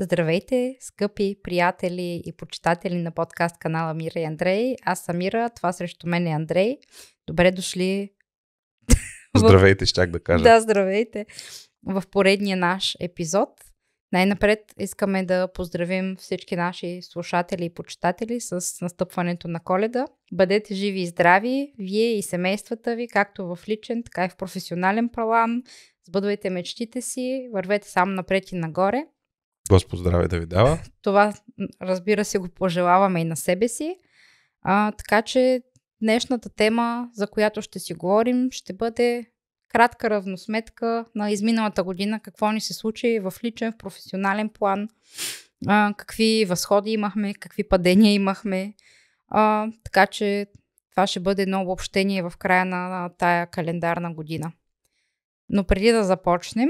Здравейте, скъпи приятели и почитатели на подкаст канала Мира и Андрей. Аз съм Мира, това срещу мен е Андрей. Добре дошли. Здравейте, щях да кажа. Да, здравейте. В поредния наш епизод. Най-напред искаме да поздравим всички наши слушатели и почитатели с настъпването на Коледа. Бъдете живи и здрави, вие и семействата ви, както в личен, така и в професионален план. Сбъдвайте мечтите си, вървете само напред и нагоре. Господ здраве да ви дава. Това, разбира се, го пожелаваме и на себе си. Така че днешната тема, за която ще си говорим, ще бъде кратка равносметка на изминалата година, какво ни се случи в личен, в професионален план, какви възходи имахме, какви падения имахме. Така че това ще бъде едно обобщение в края на тая календарна година. Но преди да започнем,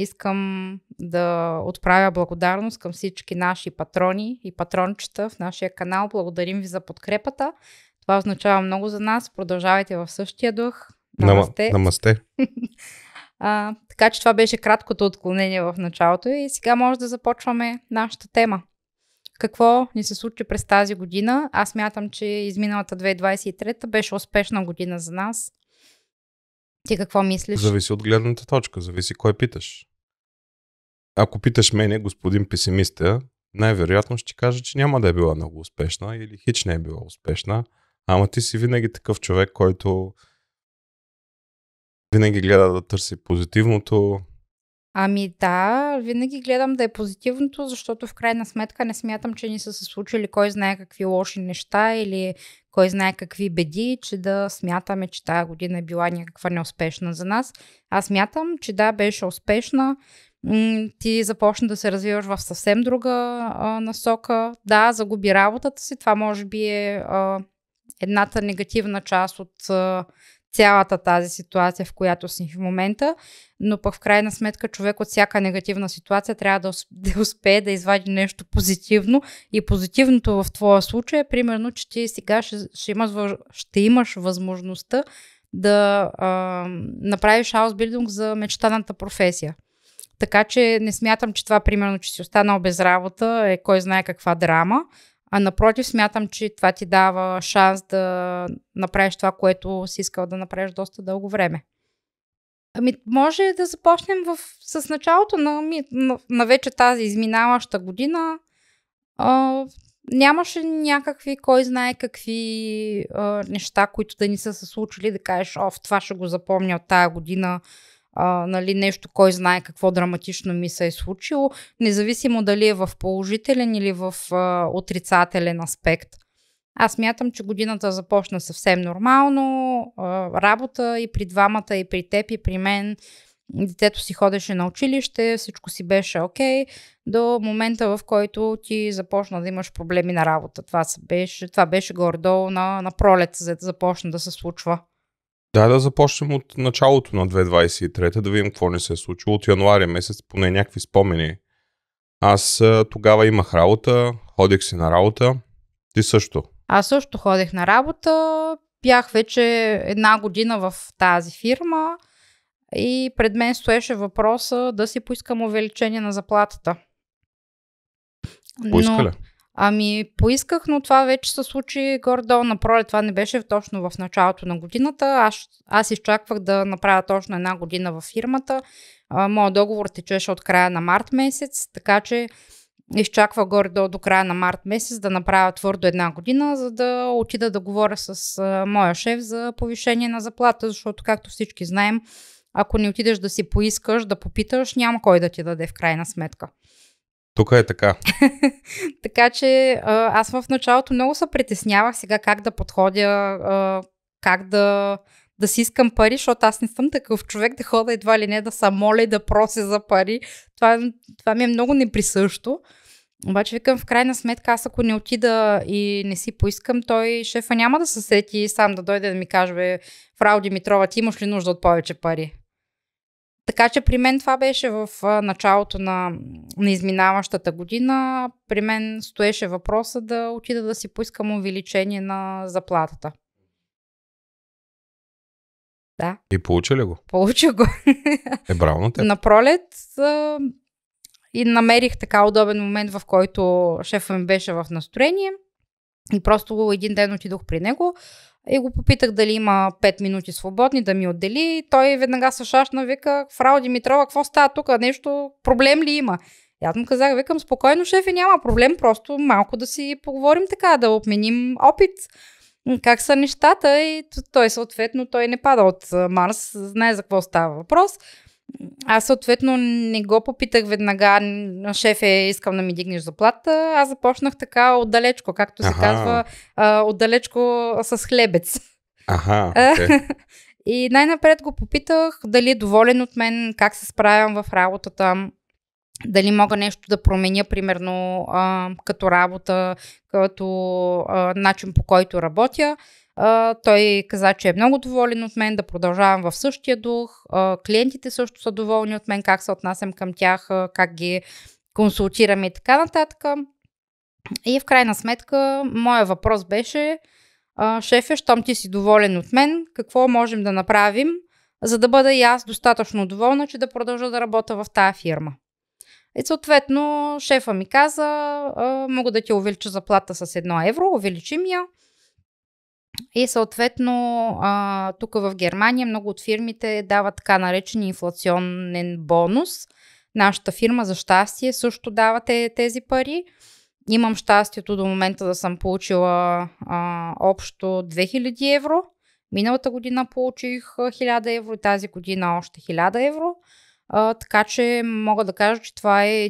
искам да отправя благодарност към всички наши патрони и патрончета в нашия канал. Благодарим ви за подкрепата. Това означава много за нас. Продължавайте в същия дух. Намасте. Намасте. Така че това беше краткото отклонение в началото и сега може да започваме нашата тема. Какво ни се случи през тази година? Аз мятам, че изминалата 2023 беше успешна година за нас. Ти какво мислиш? Зависи от гледната точка, зависи кой питаш. Ако питаш мене, господин песимиста, най-вероятно ще кажа, че няма да е била много успешна или хич не е била успешна, ама ти си винаги такъв човек, който винаги гледа да търси позитивното. Ами да, винаги гледам да е позитивното, защото в крайна сметка не смятам, че ни са се случили кой знае какви лоши неща или кой знае какви беди, че да смятаме, че тая година е била някаква неуспешна за нас. Аз смятам, че да, беше успешна. Ти започна да се развиваш в съвсем друга насока. Да, загуби работата си. Това може би е едната негативна част от цялата тази ситуация, в която си в момента, но пък в крайна сметка човек от всяка негативна ситуация трябва да успее да извади нещо позитивно и позитивното в твоя случай е примерно, че ти сега ще имаш възможността да направиш Ausbildung за мечтаната професия. Така че не смятам, че това примерно, че си останал без работа е кой знае каква драма, а напротив, смятам, че това ти дава шанс да направиш това, което си искал да направиш доста дълго време. Ами, може да започнем с началото на вече тази изминаваща година. Нямаше някакви, кой знае какви неща, които да ни са се случили, да кажеш, това ще го запомня от тая година. Нещо, кой знае какво драматично ми се е случило, независимо дали е в положителен или в отрицателен аспект. Аз смятам, че годината започна съвсем нормално, работа и при двамата, и при теб, и при мен. Детето си ходеше на училище, всичко си беше окей, до момента, в който ти започна да имаш проблеми на работа. Това беше горе-долу на пролет, за да започна да се случва. Да започнем от началото на 2023, да видим какво не се е случило. От януари месец поне някакви спомени. Аз тогава имах работа, ходих си на работа. Ти също? Аз също ходих на работа. Бях вече една година в тази фирма и пред мен стоеше въпроса да си поискам увеличение на заплатата. Поиска ли? Ами поисках, но това вече се случи горе-долу на пролет. Това не беше точно в началото на годината. Аз изчаквах да направя точно една година във фирмата. Моят договор течеше от края на март месец, така че изчаквах горе-долу до края на март месец да направя твърдо една година, за да отида да говоря с моя шеф за повишение на заплата, защото както всички знаем, ако не отидеш да си поискаш, да попиташ, няма кой да ти даде в крайна сметка. Тук е така. Така че аз в началото много се притеснявах сега как да подходя, как да си искам пари, защото аз не съм такъв човек да хода едва ли не да се моля и да прося за пари. Това ми е много неприсъщо. Обаче викам, в крайна сметка аз ако не отида и не си поискам, той шефа няма да се сети сам да дойде да ми каже, Фрау Димитрова, ти имаш ли нужда от повече пари? Така че при мен това беше в началото на изминаващата година. При мен стоеше въпроса да отида да си поискам увеличение на заплатата. Да. И получи ли го? Получи го. Браво на теб. На пролет и намерих така удобен момент, в който шефът ми беше в настроение и просто един ден отидох при него и го попитах дали има 5 минути свободни да ми отдели. Той веднага се шашна, вика: "Фрау Димитрова, какво става тук? Нещо, проблем ли има?" И аз му казах, викам: "Спокойно, шефе, няма проблем, просто малко да си поговорим така, да обменим опит. Как са нещата?" И той съответно, той не пада от Марс, знае за какво става въпрос. Аз съответно не го попитах веднага: "Шефе, искам да ми дигнеш заплата." Аз започнах така отдалечко, както се казва, отдалечко с хлебец. Okay. И най-напред го попитах дали е доволен от мен, как се справям в работата, дали мога нещо да променя, примерно като работа, като начин, по който работя. Той каза, че е много доволен от мен, да продължавам в същия дух. Клиентите също са доволни от мен, как се отнасям към тях, как ги консултирам и така нататък. И в крайна сметка, моя въпрос беше: "Шефе, щом ти си доволен от мен, какво можем да направим, за да бъда и аз достатъчно доволна, че да продължа да работя в тази фирма?" И съответно, шефа ми каза: "Мога да ти увелича заплата с 1 евро, увеличи ми я." И съответно, тук в Германия много от фирмите дават така наречен инфлационен бонус. Нашата фирма, за щастие, също дава тези пари. Имам щастието до момента да съм получила общо 2000 евро. Миналата година получих 1000 евро и тази година още 1000 евро. Така че мога да кажа, че това е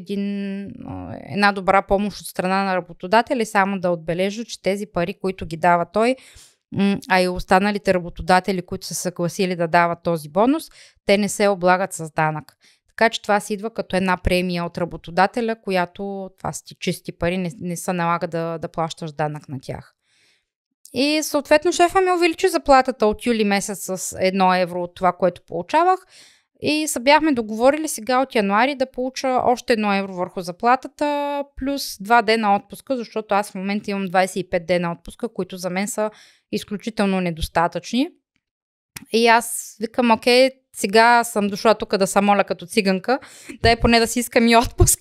една добра помощ от страна на работодателя. Само да отбележа, че тези пари, които ги дава той, а и останалите работодатели, които са съгласили да дават този бонус, те не се облагат с данък. Така че това си идва като една премия от работодателя, която това са ти чисти пари, не се налага да плащаш данък на тях. И съответно шефа ми увеличи заплатата от юли месец с 1 евро от това, което получавах. И се бяхме договорили сега от януари да получа още 1 евро върху заплатата, плюс 2 дена отпуска, защото аз в момента имам 25 дена отпуска, които за мен са изключително недостатъчни. И аз викам: "Окей, сега съм дошла тук да се моля като циганка, дай поне да си искам и отпуск.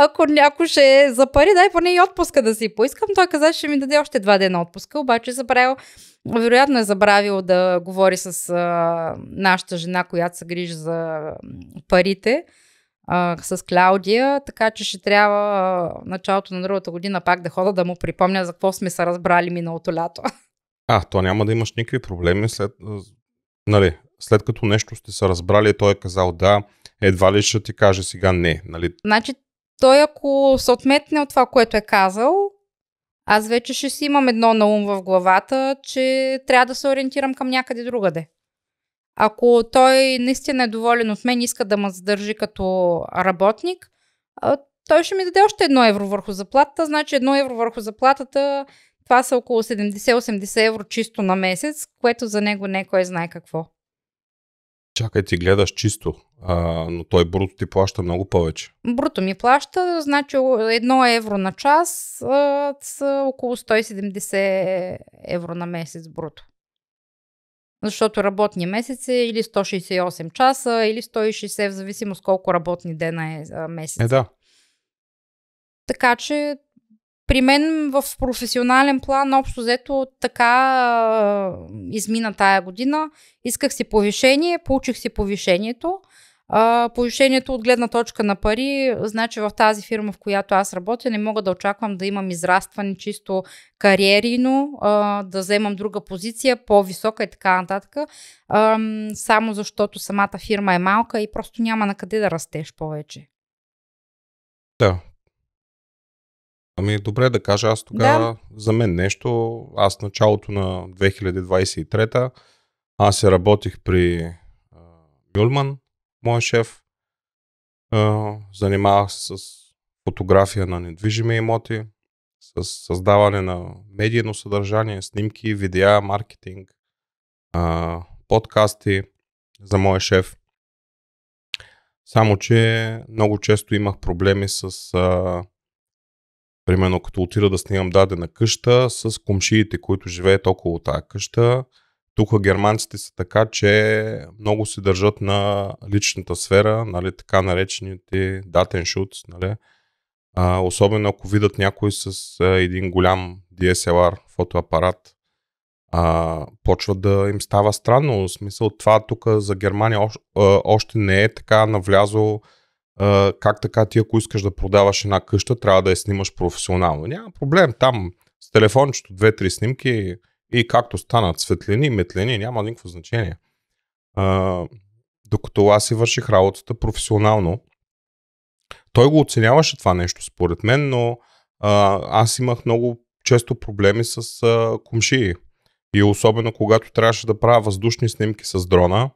Ако някой ще е за пари, дай поне и отпуска да си поискам." Той каза, че ще ми даде още 2 дена отпуска, обаче вероятно е забравил да говори с нашата жена, която се грижи за парите, с Клаудия, така че ще трябва началото на другата година пак да хода да му припомня за какво сме се разбрали миналото лято. То няма да имаш никакви проблеми след като нещо сте се разбрали и той е казал да, едва ли ще ти каже сега не, нали? Значи той, ако се отметне от това, което е казал, аз вече ще си имам едно на ум в главата, че трябва да се ориентирам към някъде другаде. Ако той наистина е доволен от мен, иска да ме задържи като работник, той ще ми даде още 1 евро върху заплатата. Значи 1 евро върху заплатата, това са около 70-80 евро чисто на месец, което за него не кой знае какво. Чакай, ти гледаш чисто, но той бруто ти плаща много повече. Бруто ми плаща, значи 1 евро на час са около 170 евро на месец бруто. Защото работния месец е или 168 часа, или 160, в зависимост колко работни дена е месец. Да. Така че при мен в професионален план, общо взето, така измина тая година. Исках си повишение, получих си повишението. Повишението от гледна точка на пари, значи в тази фирма, в която аз работя, не мога да очаквам да имам израстване чисто кариерийно, да вземам друга позиция, по-висока и така нататък. Само защото самата фирма е малка и просто няма на къде да растеш повече. Да. Ами добре, да кажа аз тогава за мен нещо. Аз началото на 2023 аз се работих при Юльман, моя шеф. Занимавах се с фотография на недвижими имоти, с създаване на медийно съдържание, снимки, видеа, маркетинг, подкасти за моя шеф. Само че много често имах проблеми с... примерно, като отида да снимам дадена къща, с комшиите, които живеят около тая къща, Тук германците са така, че много се държат на личната сфера, нали, така наречените Datenschutz, нали. Особено ако видят някой с един голям DSLR фотоапарат, почва да им става странно. В смисъл, това тук за Германия още не е така навлязло. Как така ти, ако искаш да продаваш една къща, трябва да я снимаш професионално. Няма проблем, там с телефончето 2-3 снимки и както станат светлини, метлини, няма никакво значение. Докато аз си върших работата професионално, той го оценяваше това нещо според мен, но аз имах много често проблеми с комшии. И особено когато трябваше да правя въздушни снимки с дрона,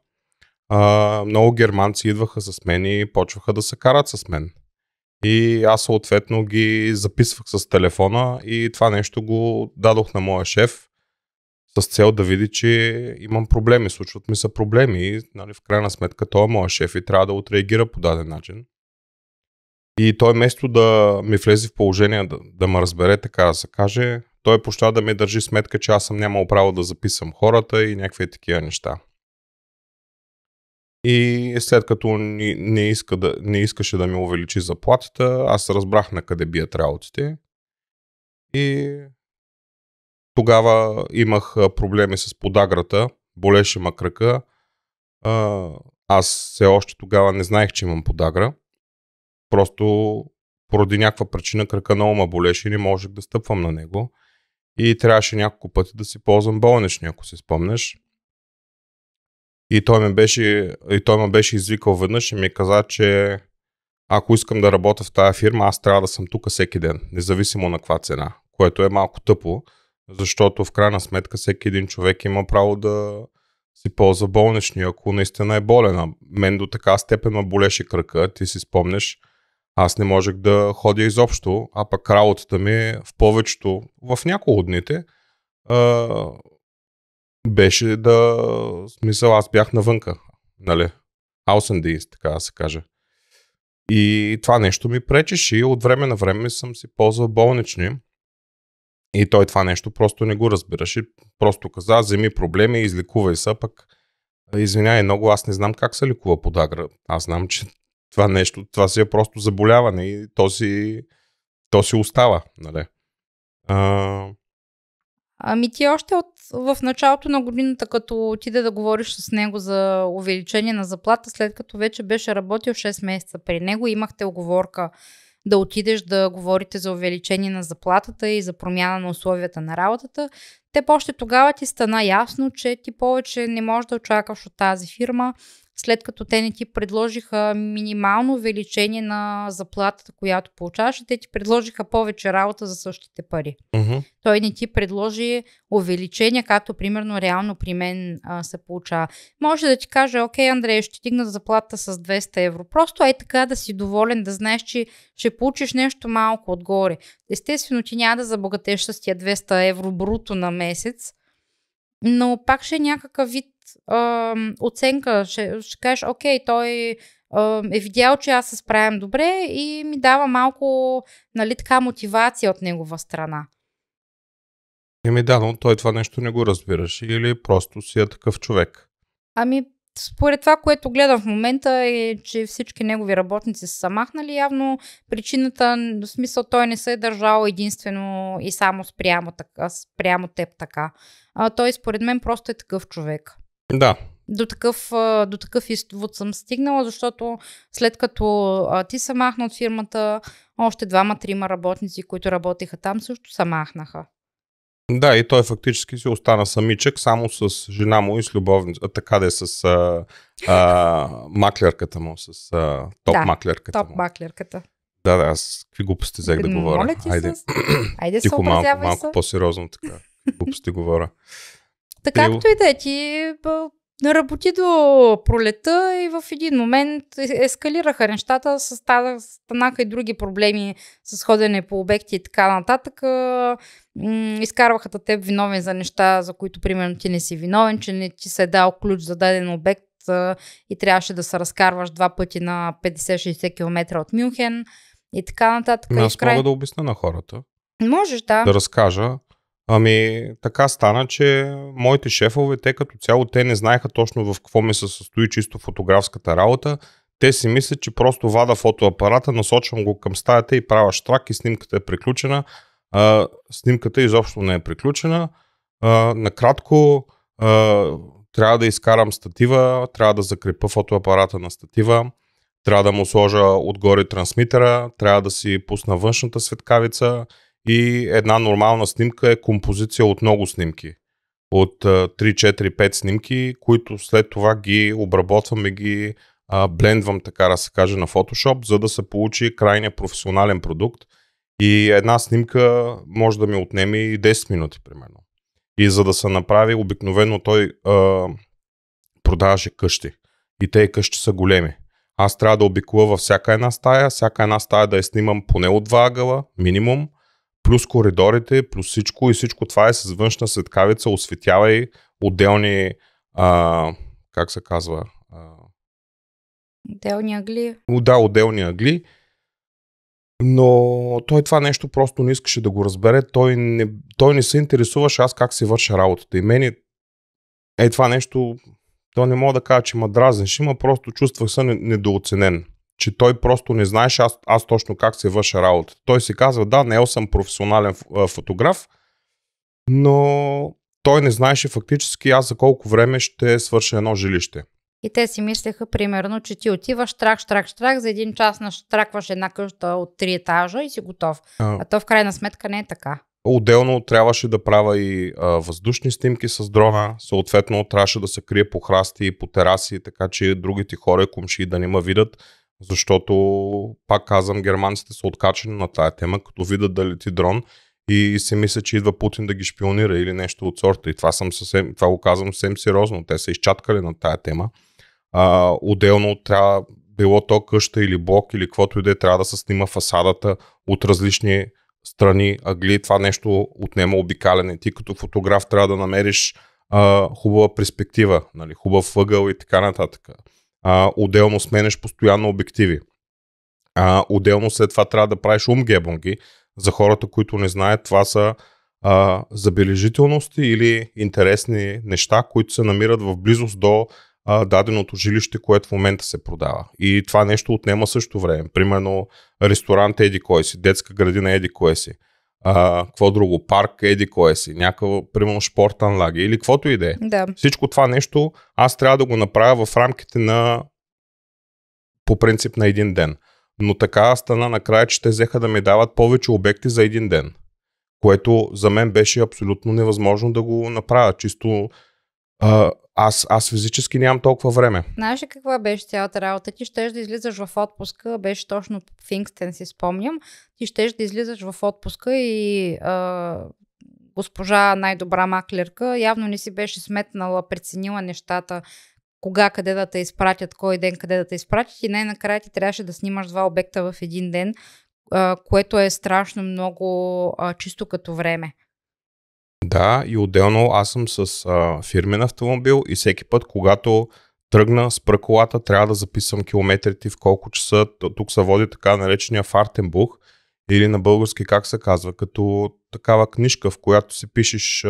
много германци идваха с мен и почваха да се карат с мен. И аз съответно ги записвах с телефона и това нещо го дадох на моя шеф с цел да види, че имам проблеми, случват ми са проблеми и, нали, в крайна сметка той е моя шеф и трябва да отреагира по даден начин. И той вместо да ми влезе в положение да ме разбере, така да се каже, той почна да ми държи сметка, че аз съм нямал право да записвам хората и някакви такива неща. И след като не искаше да ми увеличи заплатата, аз разбрах на къде бият работите. И тогава имах проблеми с подаграта, болеше ма кръка. Аз все още тогава не знаех, че имам подагра. Просто поради някаква причина кръка много ме болеше и не можех да стъпвам на него. И трябваше няколко пъти да си ползвам болнични, ако си спомнеш. И той ме беше извикал веднъж и ми каза, че ако искам да работя в тая фирма, аз трябва да съм тук всеки ден, независимо на каква цена. Което е малко тъпо, защото в крайна сметка всеки един човек има право да си ползва болнични, ако наистина е болен. Мен до така степен ме болеше кръка, ти си спомнеш, аз не можех да ходя изобщо, а пък работата ми в повечето, в няколко дните, беше смисъл, аз бях навънка, нали, Aussendienst, така да се каже. И това нещо ми пречеше и от време на време съм си ползвал болнични. И той това нещо просто не го разбираше. Просто каза, вземи проблеми, излекувай се, пък извинявай много, аз не знам как се лекува подагра. Аз знам, че това нещо, това си е просто заболяване и то си остава, нали. Ами ти още в началото на годината, като отиде да говориш с него за увеличение на заплата, след като вече беше работил 6 месеца при него, имахте уговорка да отидеш да говорите за увеличение на заплатата и за промяна на условията на работата. Те още тогава ти стана ясно, че ти повече не можеш да очакваш от тази фирма, след като те не ти предложиха минимално увеличение на заплатата, която получаваш, те ти предложиха повече работа за същите пари. Uh-huh. Той не ти предложи увеличение, както примерно реално при мен се получава. Може да ти каже, окей, Андрей, ще дигна заплатата с 200 евро. Просто е така да си доволен, да знаеш, че ще получиш нещо малко отгоре. Естествено, ти няма да забогатеш с тия 200 евро бруто на месец, но пак ще е някакъв вид оценка. Ще кажеш, окей, той е видял, че аз се справям добре и ми дава малко, нали, така мотивация от негова страна. Еми да, но той това нещо не го разбираш или просто си е такъв човек? Ами, според това, което гледам в момента е, че всички негови работници са махнали явно. Причината, в смисъл, той не се е държал единствено и само спрямо теб така. Той според мен просто е такъв човек. Да. До такъв извод съм стигнала, защото след като ти се махна от фирмата, още 2-3 работници, които работиха там, също се махнаха. Да, и той фактически си остана самичък, само с жена му и с любовница, така да е с маклерката му, с топ-маклерката му. Топ-маклерката. Да, аз какви глупости взех да говоря. Моля ти се, айде се образявай се. Малко по-сериозно така, глупости говоря. Така както и да е, ти работи до пролета и в един момент ескалираха нещата, станаха и други проблеми с ходене по обекти и така нататък. Изкарваха теб виновен за неща, за които примерно ти не си виновен, че не ти се е дал ключ за даден обект и трябваше да се разкарваш 2 пъти на 50-60 км от Мюнхен и така нататък. Аз мога да обясня на хората. Можеш, да. Да разкажа. Ами така стана, че моите шефове, те като цяло, те не знаеха точно в какво ми се състои чисто фотографската работа. Те си мислят, че просто вада фотоапарата, насочвам го към стаята и правя штрак и снимката е приключена. Снимката изобщо не е приключена. Накратко, трябва да изкарам статива, трябва да закрепя фотоапарата на статива, трябва да му сложа отгоре трансмитера, трябва да си пусна външната светкавица и една нормална снимка е композиция от много снимки. От 3-4-5 снимки, които след това ги обработвам и ги блендвам, така да се каже, на Photoshop, за да се получи крайния професионален продукт. И една снимка може да ми отнеме и 10 минути, примерно. И за да се направи, обикновено той продаваше къщи. И тези къщи са големи. Аз трябва да обикола във всяка една стая, всяка една стая да я снимам поне от два ъгъла, минимум, плюс коридорите, плюс всичко. И всичко това е с външна светкавица, осветява и отделни, как се казва... Отделни агли. Да, отделни агли. Но той това нещо просто не искаше да го разбере. Той не се интересуваше аз как си върша работата. И мен е това нещо, то не мога да кажа, че ма дразнеше, има просто чувствах се недооценен. Че той просто не знаеше аз точно как си върша работата. Той си казва, да, не съм професионален фотограф, но той не знаеше фактически аз за колко време ще свърша едно жилище. И те си мислеха, примерно, че ти отиваш штрак, за един час наштракваш една къща от 3 етажа и си готов. А то в крайна сметка не е така. Отделно трябваше да правя и въздушни снимки с дрона, съответно трябваше да се крие по храсти и по тераси, така че другите хора и комшии да не ме видят, защото, пак казвам, германците са откачени на тая тема, като видят да лети дрон и се мисля, че идва Путин да ги шпионира или нещо от сорта. И това го казвам съвсем сериозно, те са изчаткали на тая тема. Отделно трябва, било то къща или блок или каквото и да е, трябва да се снима фасадата от различни страни, агли, това нещо отнема обикаляне. Ти като фотограф трябва да намериш хубава перспектива, нали, хубав ъгъл и така нататък. Отделно сменеш постоянно обективи. Отделно след това трябва да правиш умгебунги. За хората, които не знаят, това са забележителности или интересни неща, които се намират в близост до даденото жилище, което в момента се продава. И това нещо отнема също време. Примерно ресторант еди кой си, детска градина еди кой си, какво друго, парк еди кой си, някакъв, примерно шпортан лаги или каквото и да е. Всичко това нещо аз трябва да го направя в рамките на по принцип на един ден. Но така стана накрая, че те взеха да ми дават повече обекти за един ден. Което за мен беше абсолютно невъзможно да го направя. Чисто аз физически нямам толкова време. Знаеш ли каква беше цялата работа? Ти щеш да излизаш в отпуска, беше точно Пфингстен, си спомням. Ти щеш да излизаш в отпуска и госпожа най-добра маклерка явно не си беше сметнала, преценила нещата, кога, къде да те изпратят, кой ден, къде да те изпратят и най-накрая ти трябваше да снимаш два обекта в един ден, което е страшно много чисто като време. Да, и отделно аз съм с фирмен автомобил и всеки път, когато тръгна с пръколата, трябва да записвам километрите в колко часа. Тук се води така наречения Фартенбух или на български как се казва, като такава книжка, в която си пишеш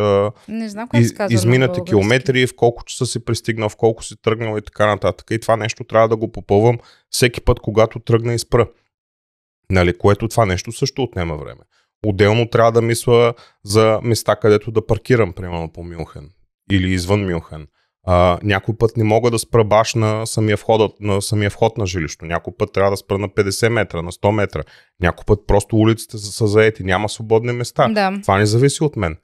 изминати километри, в колко часа си пристигнал, в колко си тръгнал и така нататък. И това нещо трябва да го попълвам всеки път, когато тръгна и спра. Нали, което това нещо също отнема време. Отделно трябва да мисля за места, където да паркирам, примерно по Мюнхен или извън Мюнхен. Някой път не мога да спра баш на самия вход на жилището. Някой път трябва да спра на 50 метра, на 100 метра. Някой път просто улиците са заети, няма свободни места. Да. Това не зависи от мен.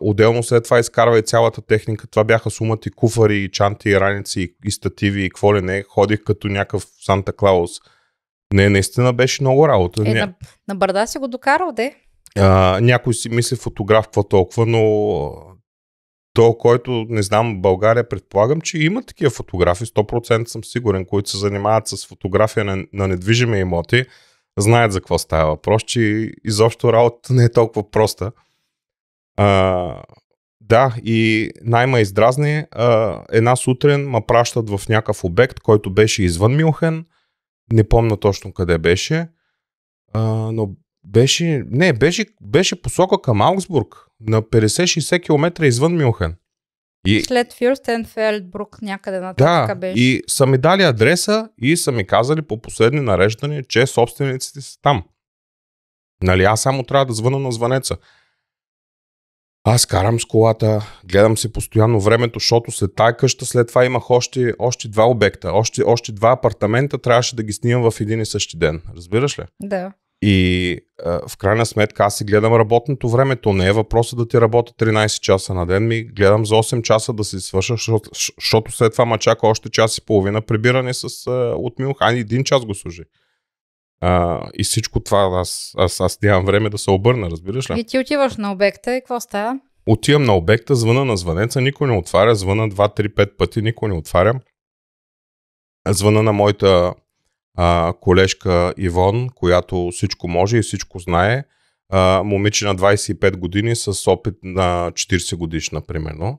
Отделно след това изкарва и цялата техника. Това бяха сумати куфари, и чанти, и раници, и стативи, и какво ли не. Ходих като някакъв Санта Клаус. Не, наистина беше много работа. На бърда си го докарал, де? Някой си мисли фотограф какво толкова, но то, който не знам в България, предполагам, че има такива фотографи, 100% съм сигурен, които се занимават с фотография на недвижими имоти, знаят за какво става въпрос, че изобщо работата не е толкова проста. Да, и най-ма издразни, една сутрин ме пращат в някакъв обект, който беше извън Мюнхен. Не помня точно къде беше, но Беше посока към Аугсбург на 50-60 км извън Мюнхен. И... след Фюрстенфелдбрук някъде нататък беше. И са ми дали адреса и са ми казали по последни нареждания, че собствениците са там. Нали, аз само трябва да звъна на звънеца. Аз карам с колата, гледам си постоянно времето, защото след тая къща, след това имах още два обекта, още два апартамента, трябваше да ги снимам в един и същи ден. Разбираш ли? Да. И в крайна сметка аз си гледам работното време. То не е въпросът да ти работя 13 часа на ден, ми гледам за 8 часа да си свърша, защото след това ма чака още час и половина прибиране от Мюнхен. Един час го служи. И всичко това аз нямам време да се обърна, разбираш ли? И ти отиваш на обекта и какво става? Отивам на обекта, звъна на звънеца, никой не отваря, звъна 2-3-5 пъти, никой не отваря. Звъна на моята колежка Ивон, която всичко може и всичко знае. Момиче на 25 години с опит на 40 годишна, примерно.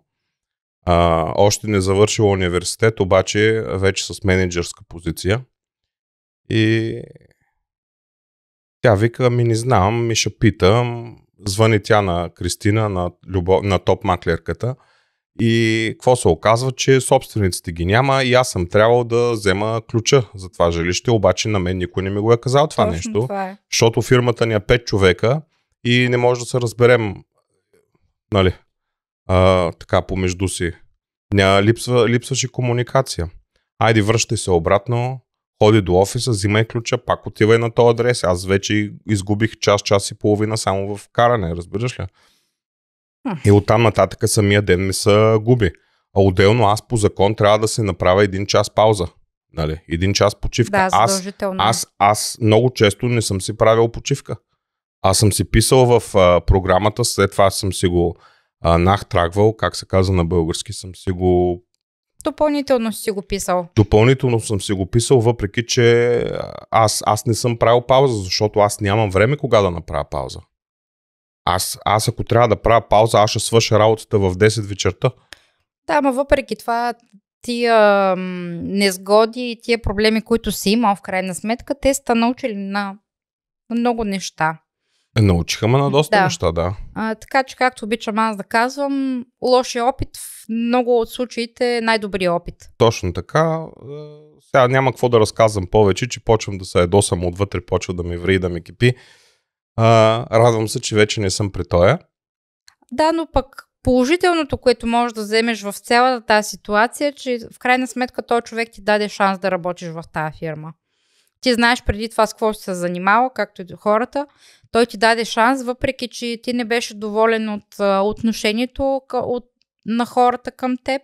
Още не завършила университет, обаче вече с менеджерска позиция. И... тя вика, ми не знам, ми ще питам. Звъни тя на Кристина, на топ-маклерката. И какво се оказва, че собствениците ги няма и аз съм трябвало да взема ключа за това жилище, обаче на мен никой не ми го е казал това точно нещо. Това е. Защото фирмата ни е 5 човека и не може да се разберем, нали, така помежду си. Липсваше комуникация. Айде, връщай се обратно. Ходи до офиса, взимай ключа, пак отивай на този адрес. Аз вече изгубих час и половина само в каране, разбираш ли? И оттам нататък самия ден ми се губи. А отделно аз по закон трябва да се направя един час пауза. Нали? Един час почивка. Да, аз много често не съм си правил почивка. Аз съм си писал в програмата, след това съм си го нахтрагвал, как се казва на български, съм си го... допълнително си го писал. Допълнително съм си го писал, въпреки че аз не съм правил пауза, защото аз нямам време кога да направя пауза. Аз ако трябва да правя пауза, аз ще свърша работата в 10 вечерта. Да, но въпреки това тия несгоди и тия проблеми, които си имал в крайна сметка, те са научили на много неща. Научиха ме на доста неща, да. Така че, както обичам аз да казвам, лошия опит в много от случаите е най-добрият опит. Точно така. Сега няма какво да разказвам повече, че почвам да се ядосам отвътре, почва да ми ври, да ми кипи. Радвам се, че вече не съм при тоя. Да, но пък положителното, което можеш да вземеш в цялата тази ситуация, че в крайна сметка този човек ти даде шанс да работиш в тази фирма. Ти знаеш преди това с какво си се занимава, както и хората. Той ти даде шанс, въпреки че ти не беше доволен от отношението на хората към теб.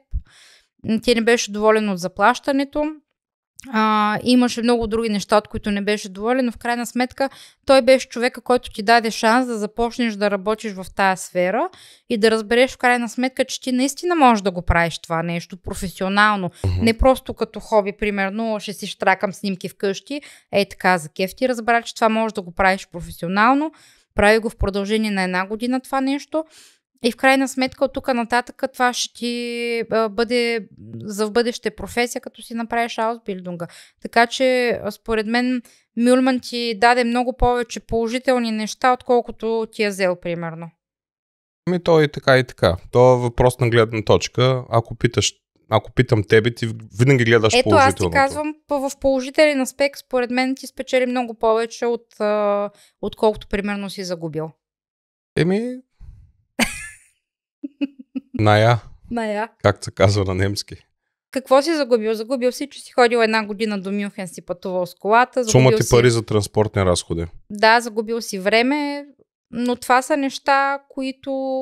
Ти не беше доволен от заплащането. Имаше много други неща, от които не беше доволен, но в крайна сметка той беше човека, който ти даде шанс да започнеш да работиш в тази сфера и да разбереш в крайна сметка, че ти наистина можеш да го правиш това нещо професионално, не просто като хоби, примерно ще си штракам снимки вкъщи, ей така за кеф, ти разбра, че това можеш да го правиш професионално, прави го в продължение на една година това нещо. И в крайна сметка от тук нататък това ще ти бъде за в бъдеще професия, като си направиш Ausbildung. Така че според мен Мюлман ти даде много повече положителни неща, отколкото ти е взел примерно. Ами то и така и така. То е въпрос на гледна точка. Ако питам тебе, ти винаги гледаш положителното. Ето аз ти казвам, в положителен аспект според мен ти спечели много повече отколкото примерно си загубил. Ная. Как се казва на немски. Какво си загубил? Загубил си, че си ходил една година до Мюнхен, си пътувал с колата. Сума ти пари за транспортни разходи. Да, загубил си време, но това са неща, които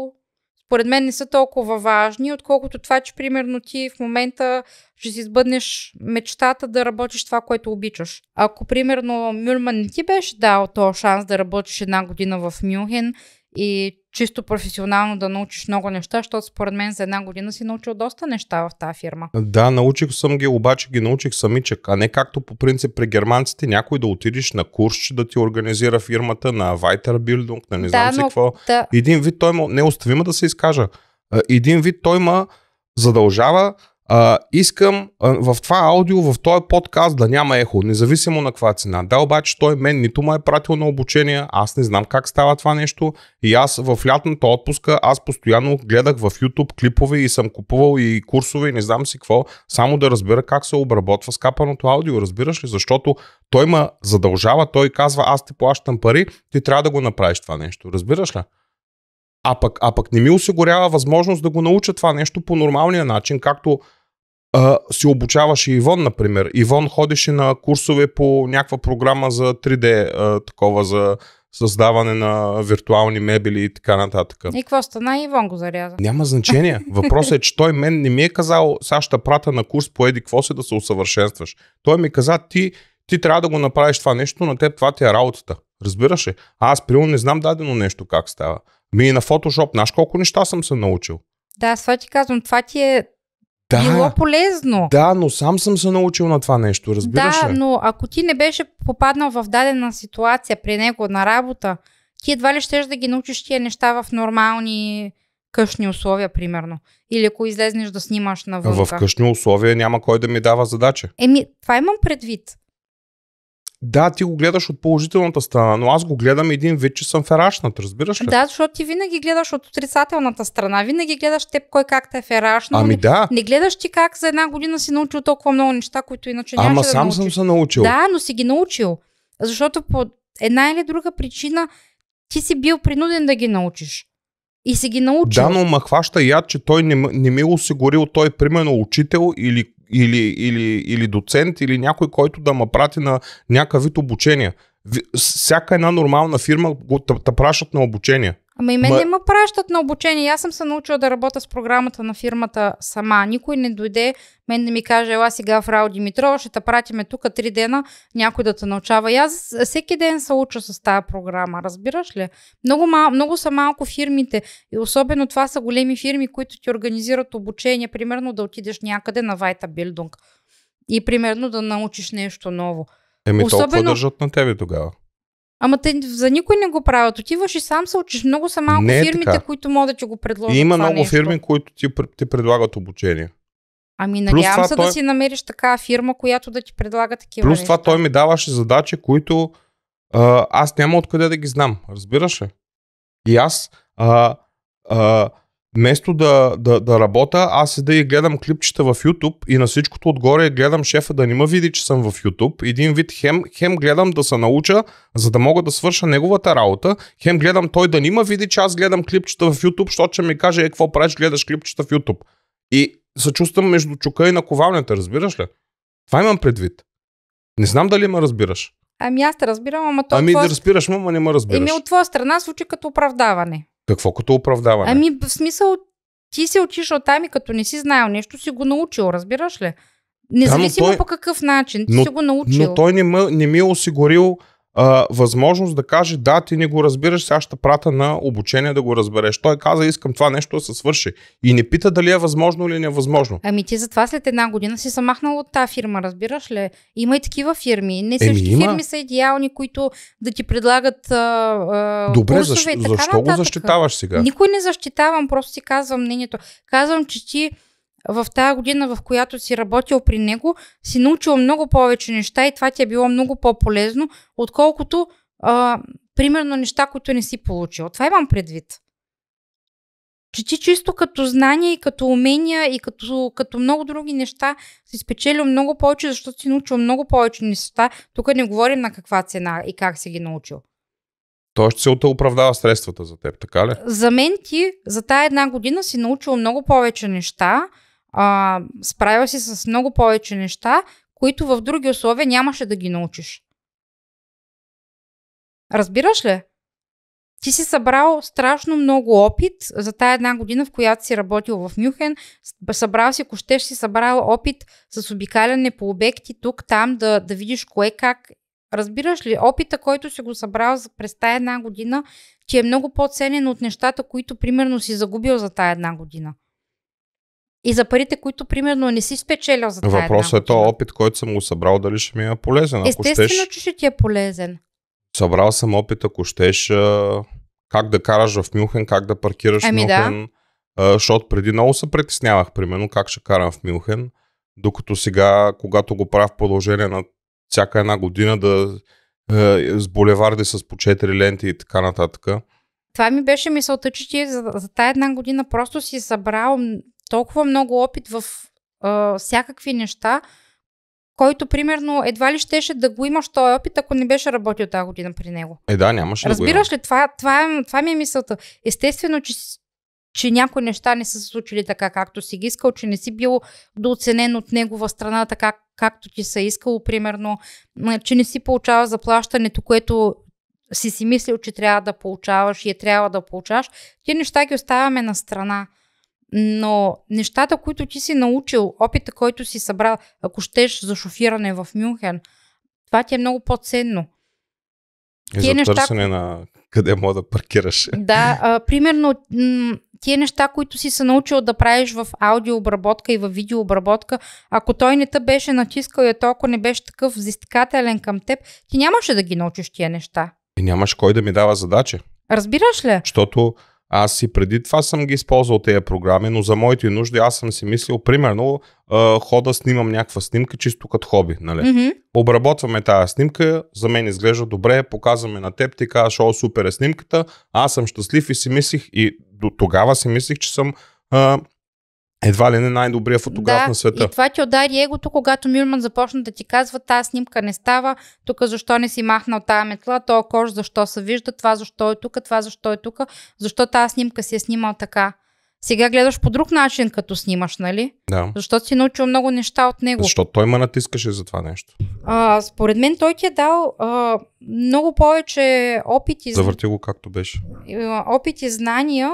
според мен не са толкова важни, отколкото това, че примерно ти в момента ще си сбъднеш мечтата да работиш това, което обичаш. Ако примерно Мюлман не ти беше дал този шанс да работиш една година в Мюнхен и чисто професионално да научиш много неща, защото според мен за една година си научил доста неща в тази фирма. Да, научих съм ги, обаче ги научих самичък, а не както по принцип при германците, някой да отидеш на курс, да ти организира фирмата, на Weiterbildung, на не знам си какво. Да. Един вид той ма, не остави ма да се изкажа, един вид той ма задължава искам в това аудио, в този подкаст да няма ехо, независимо на каква цена. Да, обаче той мен нито ме е пратил на обучение, аз не знам как става това нещо и аз в лятната отпуска аз постоянно гледах в YouTube клипове и съм купувал и курсове и не знам си какво, само да разбера как се обработва скапаното аудио, разбираш ли, защото той ме задължава, той казва аз ти плащам пари, ти трябва да го направиш това нещо, разбираш ли? А пък не ми осигурява възможност да го науча това нещо по нормалния начин, както се обучаваше Ивон, например. Ивон ходеше на курсове по някаква програма за 3D, такова за създаване на виртуални мебели и така нататък. И какво стана? Ивон го заряза. Няма значение. Въпросът е, че той мен не ми е казал сега ще прата на курс по еди какво си да се усъвършенстваш. Той ми каза, ти трябва да го направиш това нещо, на теб това ти е работата. Разбираш ли? Аз примерно не знам дадено нещо как става. Ми на Photoshop, знаеш колко неща съм се научил. Да, това ти казвам, това ти е било полезно. Да, но сам съм се научил на това нещо, разбираш ли? Да, но ако ти не беше попаднал в дадена ситуация при него на работа, ти едва ли щеш да ги научиш тия неща в нормални къщни условия, примерно. Или ако излезнеш да снимаш навънка. В къщни условия няма кой да ми дава задача. Еми, това имам предвид. Да, ти го гледаш от положителната страна, но аз го гледам един вид, че съм ферашнат, разбираш ли? Да, защото ти винаги гледаш от отрицателната страна, винаги гледаш теб кой как те е ферашно. Ами да. Не гледаш ти как за една година си научил толкова много неща, които иначе нямаше да научиш. Ама сам съм се научил. Да, но си ги научил, защото по една или друга причина ти си бил принуден да ги научиш. И си ги научил. Да, но ма хваща яд, че той не ми осигурил той, примерно, учител или доцент, или някой, който да ме прати на някакъв вид обучение. Всяка една нормална фирма го пращат на обучение. Ама и мен не ме пращат на обучение. Аз съм се научила да работя с програмата на фирмата сама. Никой не дойде, мен не ми каже, ела сега Фрау Димитрова, ще те пратиме тук 3 дена, някой да те научава. И аз всеки ден се уча с тази програма, разбираш ли? Много са малко фирмите и особено това са големи фирми, които ти организират обучение, примерно да отидеш някъде на Weiterbildung и примерно да научиш нещо ново. Еми толкова държат на тебе тогава. Ама те за никой не го правят. Отиваш и сам се учиш. Много са малко фирмите, които могат да ти го предложат. И има много фирми, които ти предлагат обучение. Ами надявам се да си намериш такава фирма, която да ти предлага такива неща. Плюс това той ми даваше задачи, които аз няма откъде да ги знам. Разбираш ли? И аз вместо да работя, аз седа и гледам клипчета в YouTube и на всичкото отгоре гледам шефа да не ме види, че съм в YouTube. Един вид хем гледам да се науча, за да мога да свърша неговата работа. Хем гледам той да не ме види, че аз гледам клипчета в YouTube, защото ще ми каже, какво правиш, гледаш клипчета в YouTube. И се чувствам между чука и наковалнята, разбираш ли? Това имам предвид. Не знам дали ме разбираш. Ами аз те разбирам, ама то... Ами да разбираш, ама не ме разбираш. Еми от твоя страна звучи като оправдаване. Какво като оправдаване? Ами в смисъл, ти си отишъл там и като не си знаел нещо, си го научил, разбираш ли? Независимо по какъв начин, ти си го научил. Но той не ми е осигурил възможност да каже, да, ти не го разбираш, сега ще прата на обучение да го разбереш. Той каза, искам това нещо да се свърши. И не пита дали е възможно или невъзможно. Ами ти затова след една година си се махнал от тази фирма, разбираш ли? Има и такива фирми. Не всички фирми са идеални, които да ти предлагат добре, курсове и така. Защо го защитаваш сега? Никой не защитавам, просто си казвам мнението. Казвам, че ти в тази година, в която си работил при него, си научил много повече неща и това ти е било много по-полезно, отколкото, примерно, неща, които не си получил. Това имам предвид. Че ти чисто като знания и като умения и като много други неща си спечелил много повече, защото си научил много повече неща. Тук не говорим на каква цена и как си ги научил. Той ще се оправдава средствата за теб, така ли? За мен ти за тая една година си научил много повече неща, справил си с много повече неща, които в други условия нямаше да ги научиш. Разбираш ли? Ти си събрал страшно много опит за тая една година, в която си работил в Мюнхен. Събрал си, ако щеш, си събрал опит с обикаляне по обекти тук, там, да видиш кое как. Разбираш ли, опита, който си го събрал през тая една година, ти е много по-ценен от нещата, които примерно си загубил за тая една година. И за парите, които примерно не си спечелял за тая една година. Въпросът е този опит, който съм го събрал, дали ще ми е полезен. Естествено, че ще ти е полезен. Събрал съм опит, ако щеш как да караш в Мюнхен, как да паркираш в Мюнхен. Да. Защото преди много се притеснявах, примерно, как ще карам в Мюнхен, докато сега, когато го правя в продължение на всяка една година, да с булеварди с по 4 ленти и така нататък. Това ми беше мисълта, че ти за тая една година просто си събрал толкова много опит в всякакви неща, който, примерно, едва ли щеше да го имаш този опит, ако не беше работил тази година при него. Е, да, нямаше. Разбираш ли, това ми е мисълта. Естествено, че някои неща не са се случили така, както си ги искал, че не си бил дооценен от негова страна така, както ти се искало, примерно, че не си получава заплащането, което си мислил, че трябва да получаваш и трябва да получаваш. Те неща ги оставяме на страна. Но нещата, които ти си научил, опита, който си събрал, ако щеш за шофиране в Мюнхен, това ти е много по-ценно. И за търсене на къде мога да паркираш. Да, примерно тия неща, които си се научил да правиш в аудиообработка и в видеообработка, ако той не те беше натискал и ако не беше такъв взискателен към теб, ти нямаше да ги научиш тия неща. И нямаш кой да ми дава задачи. Разбираш ли? Защото аз и преди това съм ги използвал тези програми, но за моите нужди аз съм си мислил, примерно, хода снимам някаква снимка чисто като хоби. Нали? Mm-hmm. Обработваме тази снимка, за мен изглежда добре, показваме на теб, ти казваш, о, супер е снимката, аз съм щастлив и си мислих, и до тогава си мислих, че съм едва ли не най-добрия фотограф на света. И това ти удари егото, когато Мюлман започна да ти казва, тази снимка не става, тук защо не си махнал тази метла, този кож защо се вижда, това защо е тук, това защо е тук, защо тази снимка си е снимал така. Сега гледаш по друг начин, като снимаш, нали? Да. Защото си научил много неща от него. Защото той ме натискаше за това нещо. Според мен той ти е дал много повече опити. Завърти го както беше. Опит и знания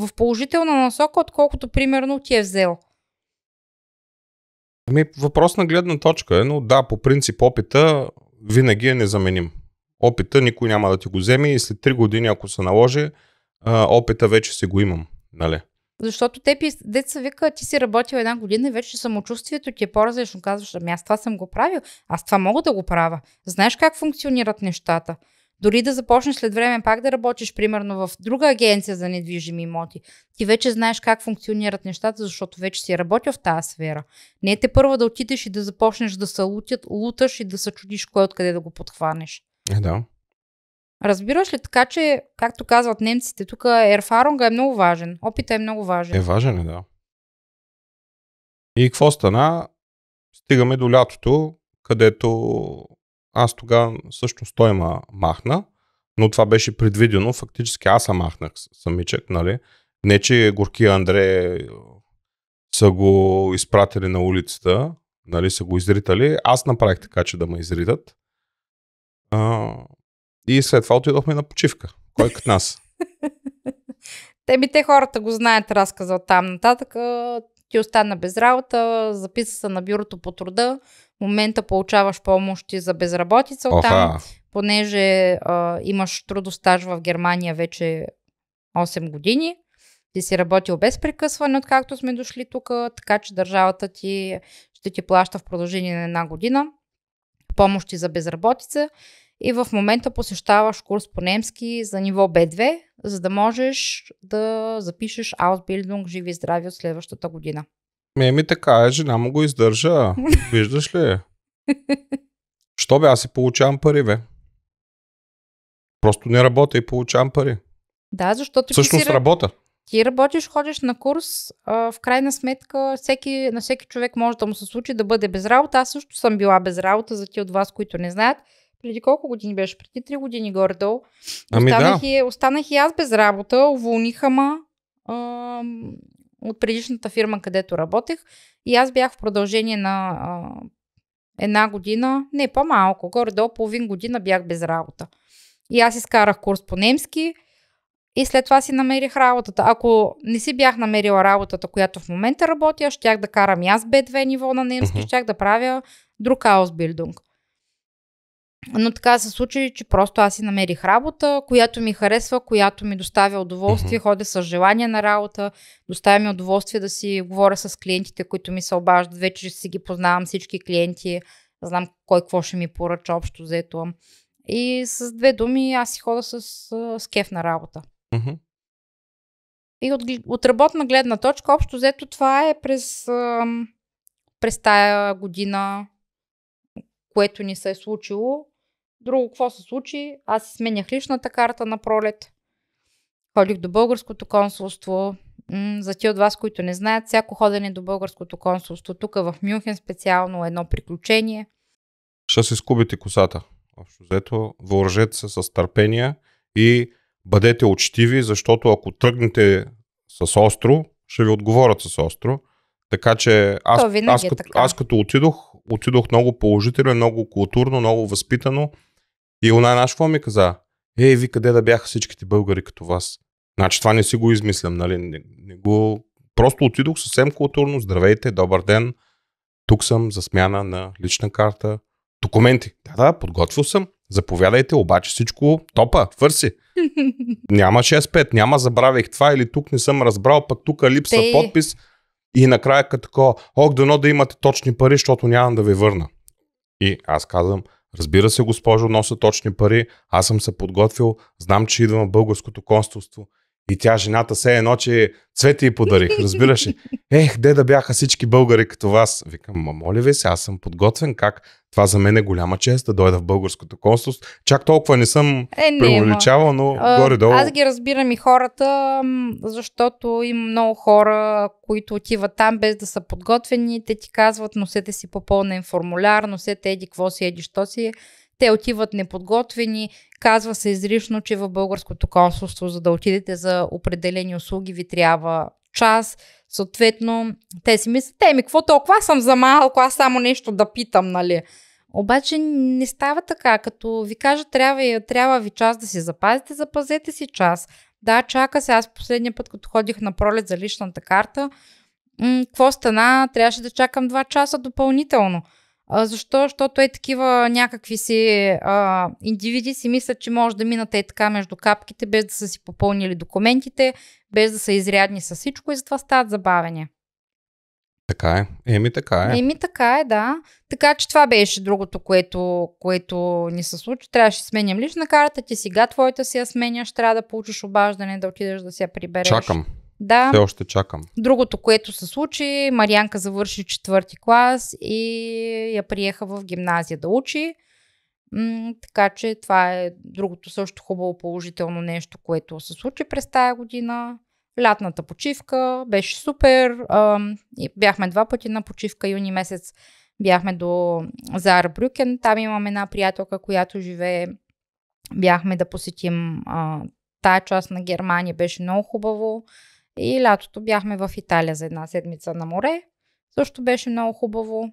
в положителна насока, отколкото примерно ти е взел. Въпрос на гледна точка е, но да, по принцип опита винаги е незаменим. Опита никой няма да ти го вземе и след 3 години, ако се наложи, опита вече си го имам. Нали? Защото те, деца вика, ти си работил една година и вече самочувствието ти е по-различно. Казваш, ами аз това съм го правил, аз това мога да го правя. Знаеш как функционират нещата. Дори да започнеш след време пак да работиш, примерно в друга агенция за недвижими имоти, ти вече знаеш как функционират нещата, защото вече си работил в тази сфера. Не е те първо да отидеш и да започнеш да се луташ и да се чудиш кой откъде да го подхванеш. Да. Разбираш ли, така че, както казват немците, тук Erfahrung е много важен, опита е много важен. Е важен, да. И какво стана? Стигаме до лятото, където аз тогава всъщност той ма махна, но това беше предвидено. Фактически аз махнах самичък, нали? Не, че горкия Андре са го изпратили на улицата, нали, са го изритали. Аз направих така, че да ме изритат. И след това отидохме на почивка. Кой като нас? Те хората го знаят, разказа от там нататък. Ти остана без работа, записа се на бюрото по труда, в момента получаваш помощи за безработица оттам, понеже имаш трудов стаж в Германия вече 8 години. Ти си работил без прекъсване, откакто сме дошли тук, така че държавата ти ще ти плаща в продължение на една година помощи за безработица и в момента посещаваш курс по немски за ниво B2, за да можеш да запишеш Ausbildung живи и здрави от следващата година. Еми така е, жена му го издържа. Виждаш ли? Що бе, аз си получавам пари, бе. Просто не работя и получавам пари. Да, защото всъщност ти работа. Ти работиш, ходиш на курс, в крайна сметка на всеки човек може да му се случи да бъде без работа. Аз също съм била без работа, за ти от вас, които не знаят. Преди колко години беше? Преди 3 години горе-долу. Ами останах и аз без работа, уволниха ма от предишната фирма, където работех. И аз бях в продължение на една година, не по-малко, горе-долу половин година бях без работа. И аз изкарах курс по немски и след това си намерих работата. Ако не си бях намерила работата, която в момента работя, щях да карам и аз B2 ниво на немски, щях да правя друг Ausbildung. Но така се случи, че просто аз си намерих работа, която ми харесва, която ми доставя удоволствие, ходя с желание на работа, доставя ми удоволствие да си говоря с клиентите, които ми се обаждат, вече си ги познавам всички клиенти, знам кой какво ще ми поръча общо взето. И с две думи аз си ходя с кеф на работа. И от работна гледна точка, общо взето, това е през тая година, което ни се е случило. Друго, какво се случи? Аз сменях личната карта на пролет. Ходих до българското консулство. За тия от вас, които не знаят, всяко ходене до българското консулство, тук в Мюнхен специално, едно приключение. Ще си скубите косата. Общо взето, въоръжете се с търпение и бъдете учтиви, защото ако тръгнете с остро, ще ви отговорят с остро. Така че аз като отидох много положително, много културно, много възпитано. И она нашва ми каза: "Ей, ви къде да бяха всичките българи като вас?" Значи това не си го измислям, нали? Просто отидох съвсем културно. Здравейте, добър ден. Тук съм за смяна на лична карта. Документи. Да, подготвил съм. Заповядайте, обаче всичко топа, твърси. Няма 6-5, няма забравих това или тук не съм разбрал, пък тук липсва подпис. И накрая като такова, ох, дано да имате точни пари, защото нямам да ви върна. И аз казвам, разбира се, госпожо, носа точни пари, аз съм се подготвил, знам, че идвам в българското консулство. И тя, жената, се едно, че цвети и подарих, разбираш ли? Ех, де да бяха всички българи като вас. Викам, моля ви се, аз съм подготвен, как? Това за мен е голяма чест да дойда в българското консулство. Чак толкова не съм преувеличавал, но горе-долу. Аз ги разбирам и хората, защото има много хора, които отиват там без да са подготвени. Те ти казват, носете си попълнен формуляр, носете еди какво си, еди що си. Те отиват неподготвени. Казва се изрично, че в българското консулство, за да отидете за определени услуги, ви трябва час. Съответно, те си мислят, еми, какво толкова съм за малко, аз само нещо да питам, нали? Обаче не става така, като ви кажа, трябва ви час да си запазите, запазете си час. Да, чака се, аз последния път, като ходих на пролет за личната карта, какво стана, трябваше да чакам 2 часа допълнително. Защо? Защото е такива някакви си индивиди си мислят, че може да минат е така между капките, без да са си попълнили документите, без да са изрядни с всичко и затова стават забавени. Така е. Еми така е, да. Така че това беше другото, което ни се случи. Трябваше да сменям лична карта, ти сега твоята си я сменяш, трябва да получиш обаждане, да отидеш да си я прибереш. Чакам. Да. Все още чакам. Другото, което се случи, Марианка завърши 4-ти клас и я приеха в гимназия да учи. Така че това е другото също хубаво положително нещо, което се случи през тая година. Лятната почивка беше супер. Бяхме 2 пъти на почивка. Юни месец бяхме до Зара Брюкен. Там имам една приятелка, която живее. Бяхме да посетим тая част на Германия. Беше много хубаво. И лятото бяхме в Италия за 1 седмица на море. Също беше много хубаво.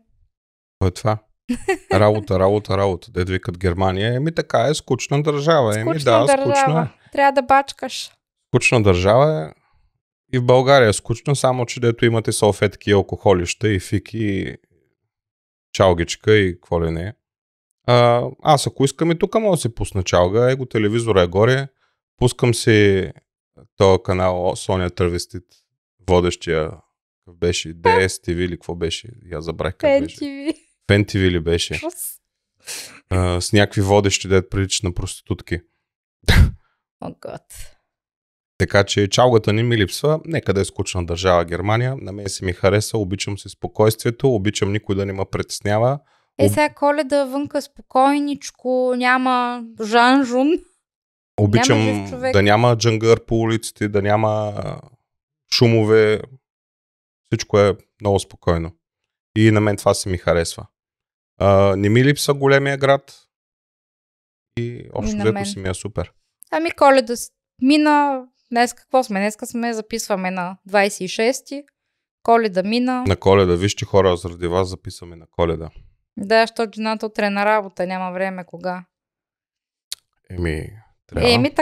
Това е това. Работа. Дед викат Германия. Еми така е, скучна държава. Скучна държава. Трябва да бачкаш. Скучна държава е. И в България е скучна, само че дето имате салфетки, алкохолища и фики, и чалгичка и какво ли не. Аз ако искам и тук мога да си пусна чалга. Его телевизора е горе. Пускам си този канал Соня Тървестит, водещия беше DSTV или какво беше? Я забрах как беше. PenTV ли беше? С някакви водещи, дед приличат на проститутки. Oh God. Така че чалгата ни ми липсва. Нека да е скучна държава Германия. На мен си ми хареса, обичам си спокойствието, обичам никой да не ме притеснява. Сега Коледа вънка спокойничко, няма жанжун. Обичам да няма джангър по улиците, да няма шумове. Всичко е много спокойно. И на мен това се ми харесва. Не ми липса големия град. И общо взето си ми е супер. Ами Коледа мина. Днес какво сме? Днеска сме записваме на 26-ти. Коледа мина. На Коледа. Вижте хора, заради вас записваме на Коледа. Да, защото жената утре на работа. Няма време кога. Еми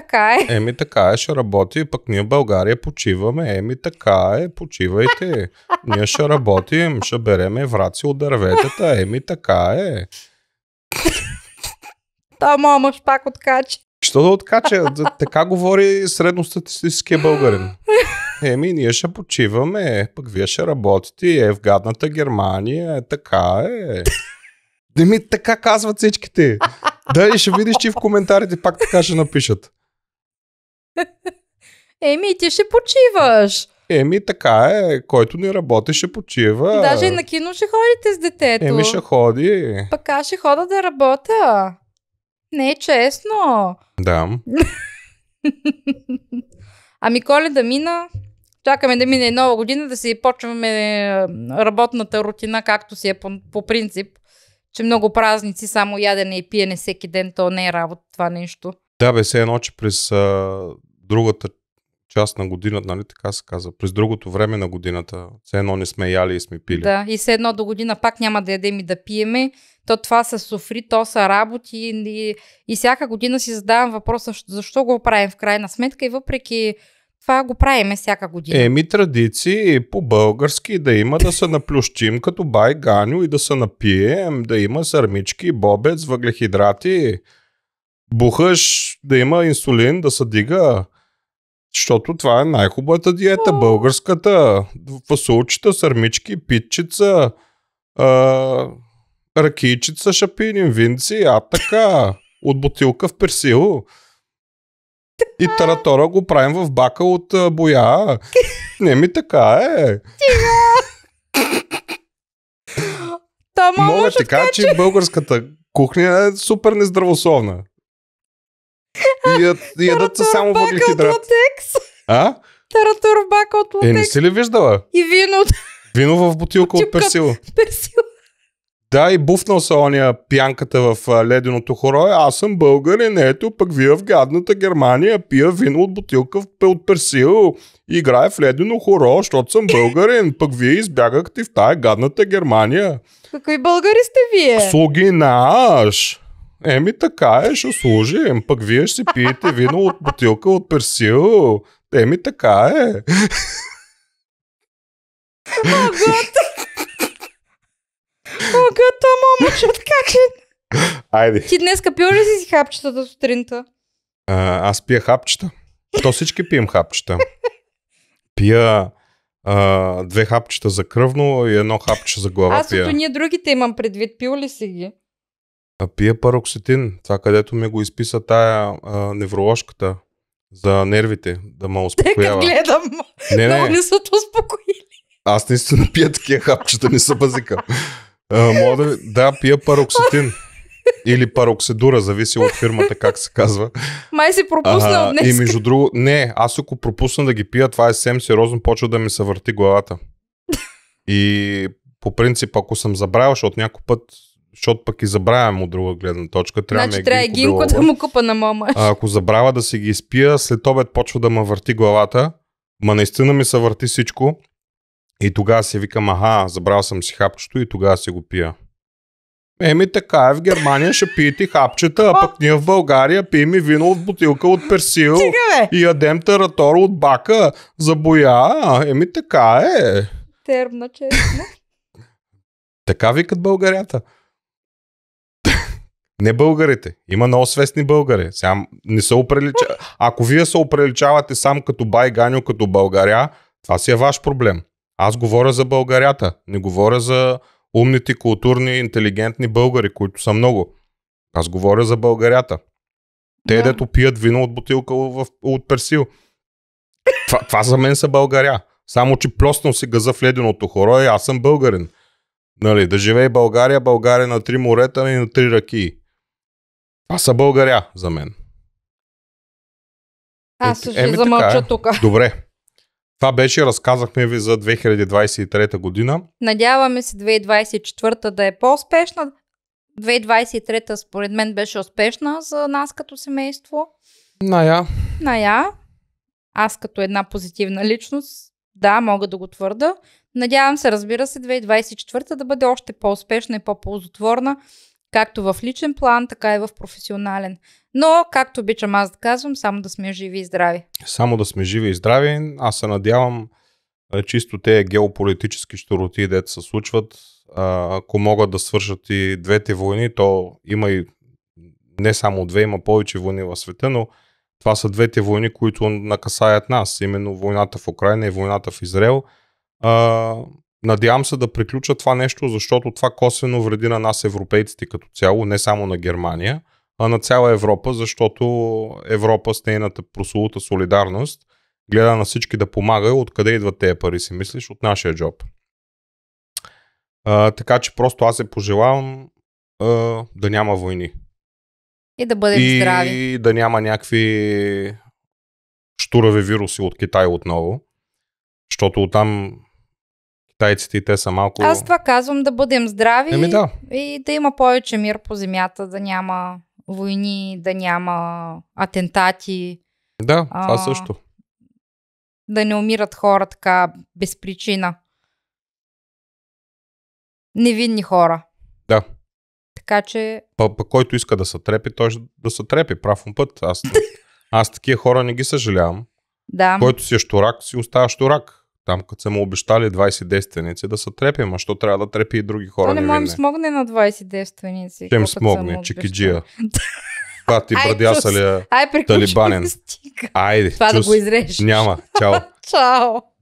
така е, ще работи, пък ние в България почиваме, еми така е, почивайте, ние ще работим, ще береме враци от дърветата, еми така е. Та мама ще пак откачи. Що да откача, така говори средностатистическия българин. Еми ние ще почиваме, пък вие ще работите, в гадната Германия, така е. Еми така казват всичките. Да, и ще видиш, че в коментарите пак така ще напишат. Еми, ти ще почиваш. Еми, така е. Който не работи, ще почива. Даже и на кино ще ходите с детето. Еми, ще ходи. Пък аз ще хода да работя. Не е честно. Да. Ами Коледа мина. Чакаме да мине нова година, да си почваме работната рутина, както си е по принцип. Че много празници, само ядене и пиене всеки ден, то не е работа това нещо. Да, бе, се едно, че през другата част на годината, нали така се казва, през другото време на годината, все едно не сме яли и сме пили. Да, и все едно до година пак няма да ядем и да пиеме, то това са суфри, то са работи и всяка година си задавам въпроса, защо го правим в крайна сметка и въпреки това го правиме всяка година. Еми традиции по-български да има да се наплющим като бай Ганю и да се напием, да има сърмички, бобец, въглехидрати, бухаш, да има инсулин, да се дига. Защото това е най-хубавата диета, българската, фасулчета, сърмички, питчица, ракийчица, шапини, винци, а така, от бутилка в персил. И таратора го правим в бака от боя. Не ми така е. Мога така, че българската кухня е супер нездравословна. И ядат само въглехидрат. А? Таратор в бака от Лотекс. Е, не си ли виждала? И вино. Вино в бутилка от персил. Да, и буфнал са ония пянката в леденото хоро. Аз съм българин, ето, пък вие в гадната Германия пия вино от бутилка от персил. Играе в ледено хоро, защото съм българин. Пък вие избягахте в тая гадната Германия. Какви българи сте вие? Слуги наш! Еми така е, ще служим. Пък вие ще си пиете вино от бутилка от персил. Еми така е. Огата, момчето, как е? Айде. Ти днес пил ли си хапчетата сутринта? Аз пия хапчета. То всички пием хапчета. Пия 2 хапчета за кръвно и 1 хапче за глава. Аз като ние другите имам предвид. Пил ли си ги? Пия пароксетин, това където ми го изписа тая невроложката за нервите, да ме успокоява. Тека гледам, много не са те успокоили. Аз наистина пия такива хапчета, не са базикам. Да, пия пароксетин. Или пароксидура, зависи от фирмата как се казва. Май си пропуснал днес. И между друго, не, аз ако пропусна да ги пия, това е съвсем сериозно, почва да ми се върти главата. И по принцип, ако съм забравил, защото някой път, защото пък и забравям от друга гледна точка. Значи трябва Гинко да му купа на мама. Ако забравя да си ги изпия, след обед почва да ме върти главата. Ма наистина ми се върти всичко. И тогава си викам, аха, забрал съм си хапчето и тогава си го пия. Еми така е, в Германия ще пиете хапчета, а пък ние в България пием и вино от бутилка от персил. И ядем таратор от бака за боя. Еми така е. Термно, честно. Така викат българята. Не българите. Има много свестни българи. Сега не се оприличават. Ако вие се оприличавате сам като бай Ганю, като българя, това си е ваш проблем. Аз говоря за българята. Не говоря за умните, културни, интелигентни българи, които са много. Аз говоря за българята. Те, дето пият вино от бутилка от персил. Това за мен са българя. Само, че плоснал си газа в леденото хоро и аз съм българин. Нали, да живее България, България на 3 морета и на 3 ръки. Това са българя за мен. Аз ще замълча тук. Добре. Това беше, разказахме ви за 2023 година. Надяваме се 2024 да е по-успешна. 2023 според мен беше успешна за нас като семейство. Ная. Аз като една позитивна личност, да, мога да го твърда. Надявам се, разбира се, 2024 да бъде още по-успешна и по-ползотворна, както в личен план, така и в професионален. Но, както обичам аз да казвам, само да сме живи и здрави. Само да сме живи и здрави. Аз се надявам, чисто те геополитически щуроти, дето се случват, ако могат да свършат и двете войни, то има и не само две, има повече войни в света, но това са двете войни, които накасаят нас. Именно войната в Украйна и войната в Израел. Надявам се да приключа това нещо, защото това косвено вреди на нас европейците като цяло, не само на Германия, а на цяла Европа, защото Европа с нейната прословута солидарност гледа на всички да помага. Откъде идват тези пари, си мислиш? От нашия джоб. Така че просто аз се пожелавам да няма войни. И да бъдем здрави. И да няма някакви щурави вируси от Китай отново. Защото оттам китайците и те са малко... Аз това казвам, да бъдем здрави, еми да, и да има повече мир по земята, да няма войни, да няма атентати. Да, това също. Да не умират хора така без причина. Невинни хора. Да. Така че... Който иска да се трепи, той ще да се трепи прав път. Аз такива хора не ги съжалявам. Да. Който си е щурак, си остава щурак. Там, като са му обещали 20 девственици, да се трепи, ма що трябва да трепи и други хора невинни. Но не му смогне на 20 девственици. Ще им смогне, чикиджия. Това ти брадясалия талибанин. Айде, това да го изрежеш. Няма, чао. Чао.